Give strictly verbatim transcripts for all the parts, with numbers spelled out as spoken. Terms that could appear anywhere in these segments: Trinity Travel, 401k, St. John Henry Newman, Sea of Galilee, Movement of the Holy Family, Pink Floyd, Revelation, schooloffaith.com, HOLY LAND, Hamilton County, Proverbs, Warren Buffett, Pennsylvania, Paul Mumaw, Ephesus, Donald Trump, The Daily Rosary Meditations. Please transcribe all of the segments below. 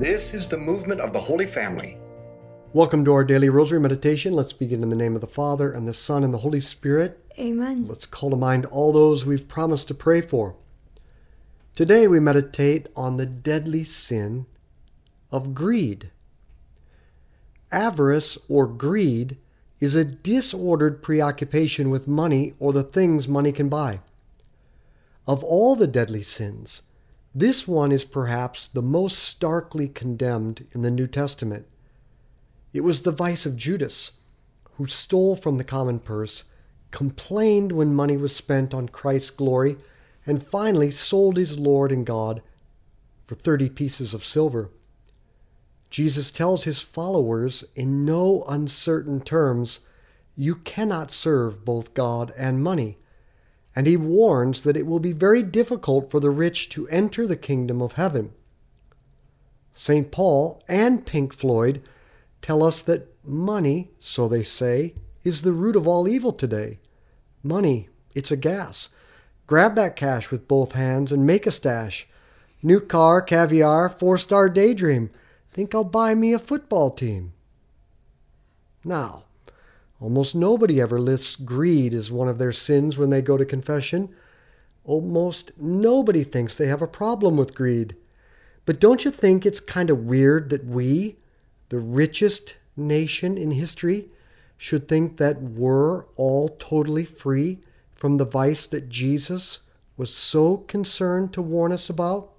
This is the Movement of the Holy Family. Welcome to our Daily Rosary Meditation. Let's begin in the name of the Father, and the Son, and the Holy Spirit. Amen. Let's call to mind all those we've promised to pray for. Today we meditate on the deadly sin of greed. Avarice, or greed, is a disordered preoccupation with money or the things money can buy. Of all the deadly sins, this one is perhaps the most starkly condemned in the New Testament. It was the vice of Judas, who stole from the common purse, complained when money was spent on Christ's glory, and finally sold his Lord and God for thirty pieces of silver. Jesus tells his followers in no uncertain terms, you cannot serve both God and money, and he warns that it will be very difficult for the rich to enter the kingdom of heaven. Saint Paul and Pink Floyd tell us that money, so they say, is the root of all evil today. Money, it's a gas. Grab that cash with both hands and make a stash. New car, caviar, four-star daydream. Think I'll buy me a football team. Now, almost nobody ever lists greed as one of their sins when they go to confession. Almost nobody thinks they have a problem with greed. But don't you think it's kind of weird that we, the richest nation in history, should think that we're all totally free from the vice that Jesus was so concerned to warn us about?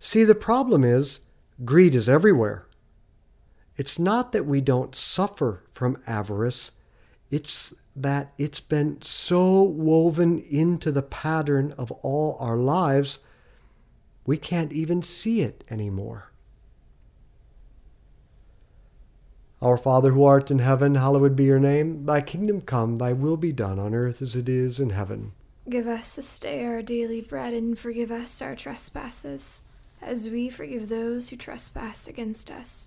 See, the problem is, greed is everywhere. It's not that we don't suffer from avarice, it's that it's been so woven into the pattern of all our lives, we can't even see it anymore. Our Father who art in heaven, hallowed be your name. Thy kingdom come, thy will be done on earth as it is in heaven. Give us this day our daily bread, and forgive us our trespasses, as we forgive those who trespass against us.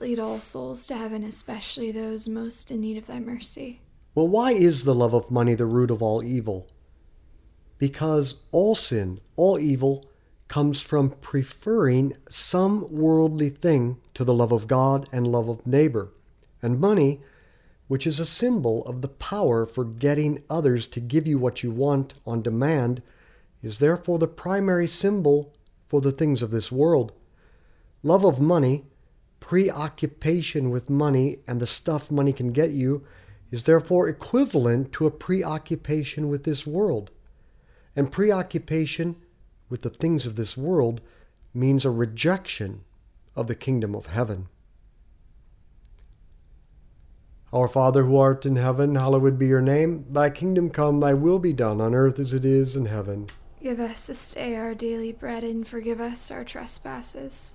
Lead all souls to heaven, especially those most in need of thy mercy. Well, why is the love of money the root of all evil? Because all sin, all evil, comes from preferring some worldly thing to the love of God and love of neighbor. And money, which is a symbol of the power for getting others to give you what you want on demand, is therefore the primary symbol for the things of this world. Love of money, preoccupation with money and the stuff money can get you, is therefore equivalent to a preoccupation with this world. And preoccupation with the things of this world means a rejection of the kingdom of heaven. Our Father who art in heaven, hallowed be your name. Thy kingdom come, thy will be done on earth as it is in heaven. Give us this day our daily bread, and forgive us our trespasses,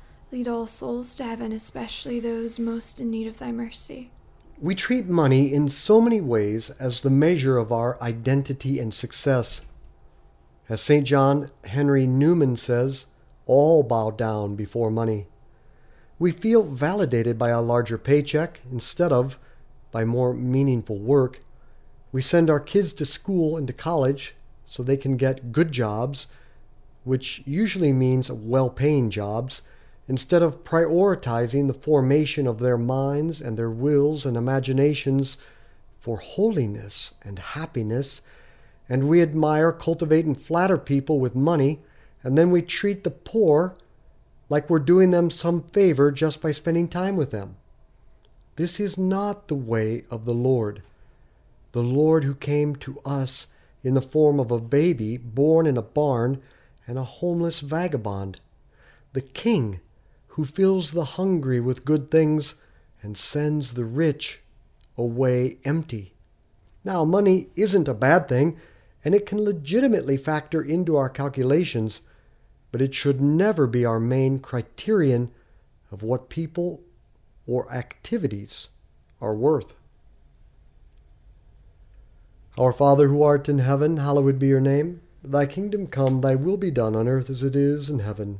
Lead all souls to heaven, especially those most in need of thy mercy. We treat money in so many ways as the measure of our identity and success. As Saint John Henry Newman says, all bow down before money. We feel validated by a larger paycheck instead of by more meaningful work. We send our kids to school and to college so they can get good jobs, which usually means well-paying jobs, instead of prioritizing the formation of their minds and their wills and imaginations for holiness and happiness. And we admire, cultivate, and flatter people with money, and then we treat the poor like we're doing them some favor just by spending time with them. This is not the way of the Lord. The Lord who came to us in the form of a baby born in a barn and a homeless vagabond. The King who fills the hungry with good things and sends the rich away empty. Now, money isn't a bad thing, and it can legitimately factor into our calculations, but it should never be our main criterion of what people or activities are worth. Our Father who art in heaven, hallowed be your name. Thy kingdom come, thy will be done on earth as it is in heaven.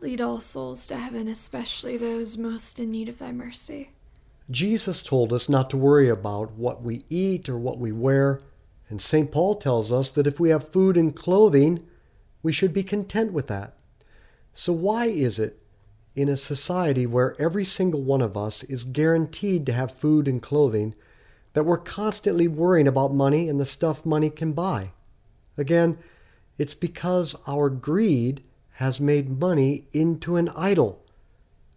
Lead all souls to heaven, especially those most in need of thy mercy. Jesus told us not to worry about what we eat or what we wear, and Saint Paul tells us that if we have food and clothing, we should be content with that. So why is it, in a society where every single one of us is guaranteed to have food and clothing, that we're constantly worrying about money and the stuff money can buy? Again, it's because our greed has made money into an idol,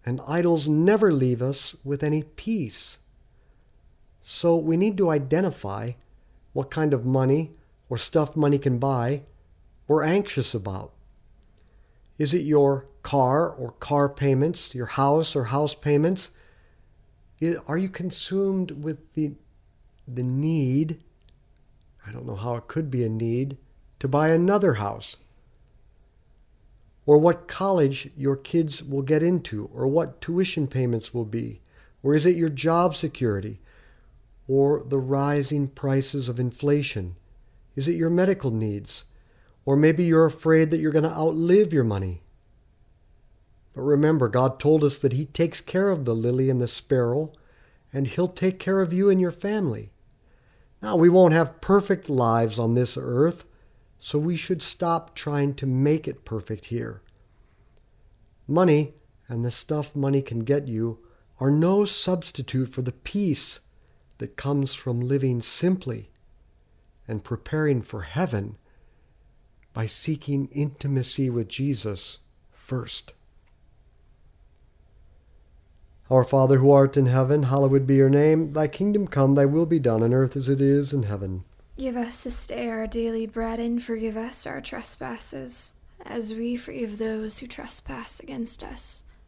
and idols never leave us with any peace. So we need to identify what kind of money or stuff money can buy we're anxious about. Is it your car or car payments, your house or house payments? Are you consumed with the, the need, I don't know how it could be a need, to buy another house? Or what college your kids will get into, or what tuition payments will be? Or is it your job security, or the rising prices of inflation? Is it your medical needs? Or maybe you're afraid that you're going to outlive your money. But remember, God told us that He takes care of the lily and the sparrow, and He'll take care of you and your family. Now, we won't have perfect lives on this earth, so we should stop trying to make it perfect here. Money and the stuff money can get you are no substitute for the peace that comes from living simply and preparing for heaven by seeking intimacy with Jesus first. Our Father who art in heaven, hallowed be your name. Thy kingdom come, thy will be done on earth as it is in heaven. Give us this day our daily bread, and forgive us our trespasses, as we forgive those who trespass against us.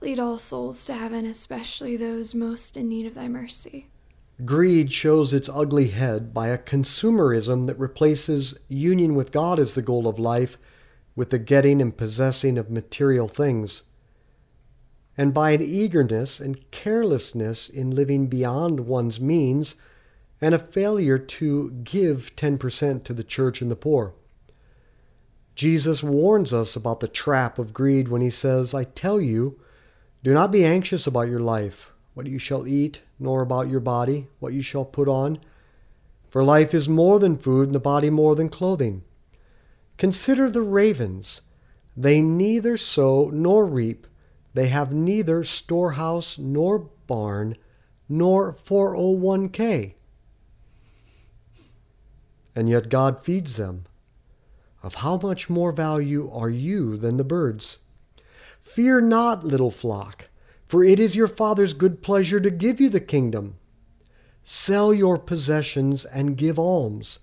Lead all souls to heaven, especially those most in need of thy mercy. Greed shows its ugly head by a consumerism that replaces union with God as the goal of life with the getting and possessing of material things, and by an eagerness and carelessness in living beyond one's means, and a failure to give ten percent to the church and the poor. Jesus warns us about the trap of greed when he says, "I tell you, do not be anxious about your life, what you shall eat, nor about your body, what you shall put on. For life is more than food, and the body more than clothing. Consider the ravens. They neither sow nor reap. They have neither storehouse nor barn, nor four oh one k. And yet God feeds them. Of how much more value are you than the birds? Fear not, little flock, for it is your Father's good pleasure to give you the kingdom. Sell your possessions and give alms.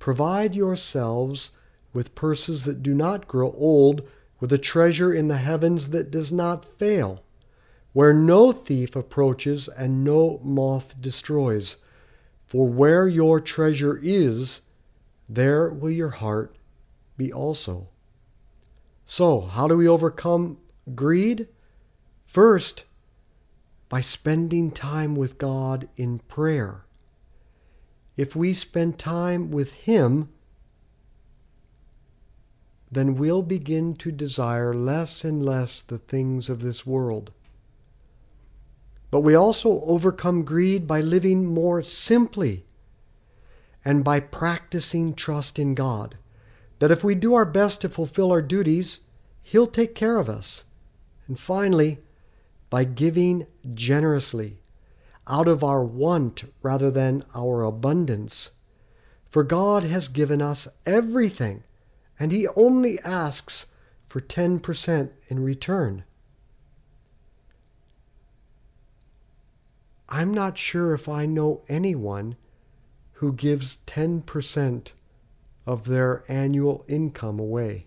Provide yourselves with purses that do not grow old, with a treasure in the heavens that does not fail, where no thief approaches and no moth destroys. For where your treasure is, there will your heart be also." So, how do we overcome greed? First, by spending time with God in prayer. If we spend time with Him, then we'll begin to desire less and less the things of this world. But we also overcome greed by living more simply and by practicing trust in God, that if we do our best to fulfill our duties, He'll take care of us. And finally, by giving generously, out of our want rather than our abundance. For God has given us everything, and He only asks for ten percent in return. I'm not sure if I know anyone who gives ten percent of their annual income away.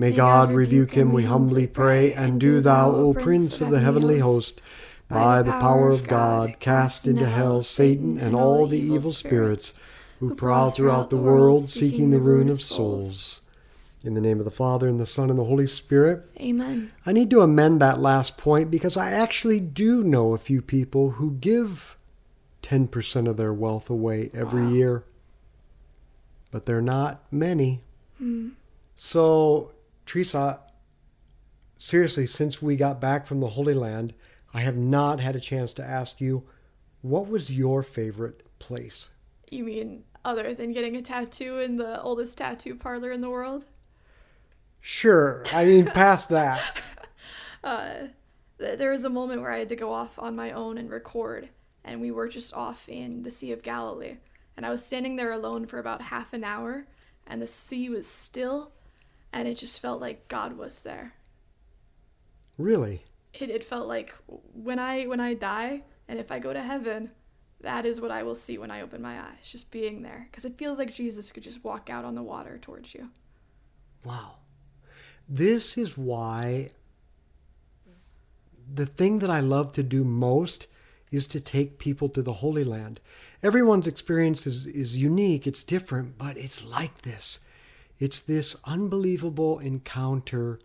May God rebuke him, we humbly pray, and do thou, O Prince of the heavenly host, by the power of God, cast into hell Satan and all the evil spirits who prowl throughout the world seeking the ruin of souls. In the name of the Father, and the Son, and the Holy Spirit. Amen. I need to amend that last point, because I actually do know a few people who give ten percent of their wealth away every wow. year. But they're not many. Mm. So, Teresa, seriously, since we got back from the Holy Land, I have not had a chance to ask you, what was your favorite place? You mean other than getting a tattoo in the oldest tattoo parlor in the world? Sure. I mean, past that. Uh, th- there was a moment where I had to go off on my own and record, and we were just off in the Sea of Galilee. And I was standing there alone for about half an hour, and the sea was still, and it just felt like God was there. Really? It, it felt like when I when I die, and if I go to heaven, that is what I will see when I open my eyes, just being there. Because it feels like Jesus could just walk out on the water towards you. Wow. This is why the thing that I love to do most is to take people to the Holy Land. Everyone's experience is, is unique, it's different, but it's like this. It's this unbelievable encounter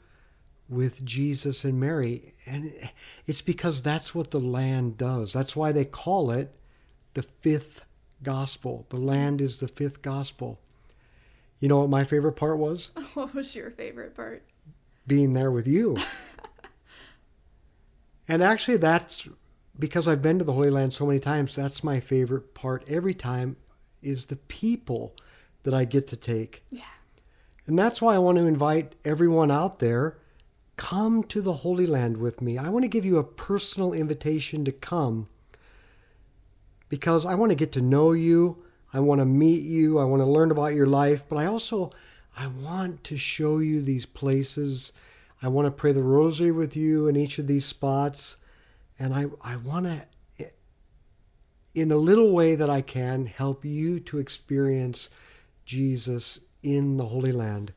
with Jesus and Mary. And it's because that's what the land does. That's why they call it the fifth gospel. The land is the fifth gospel. You know what my favorite part was? What was your favorite part? Being there with you. And actually, that's because I've been to the Holy Land so many times. That's my favorite part every time, is the people that I get to take. Yeah. And that's why I want to invite everyone out there, come to the Holy Land with me. I want to give you a personal invitation to come, because I want to get to know you. I want to meet you. I want to learn about your life. But I also, I want to show you these places. I want to pray the rosary with you in each of these spots. And I, I want to, in a little way that I can, help you to experience Jesus in the Holy Land.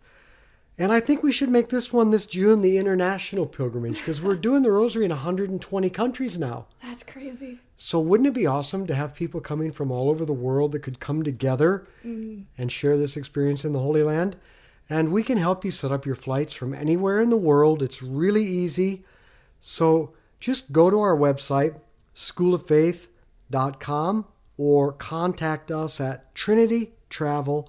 And I think we should make this one this June the international pilgrimage, because we're doing the rosary in one hundred twenty countries now. That's crazy. So wouldn't it be awesome to have people coming from all over the world that could come together mm. and share this experience in the Holy Land? And we can help you set up your flights from anywhere in the world. It's really easy. So just go to our website, school of faith dot com or contact us at Trinity Travel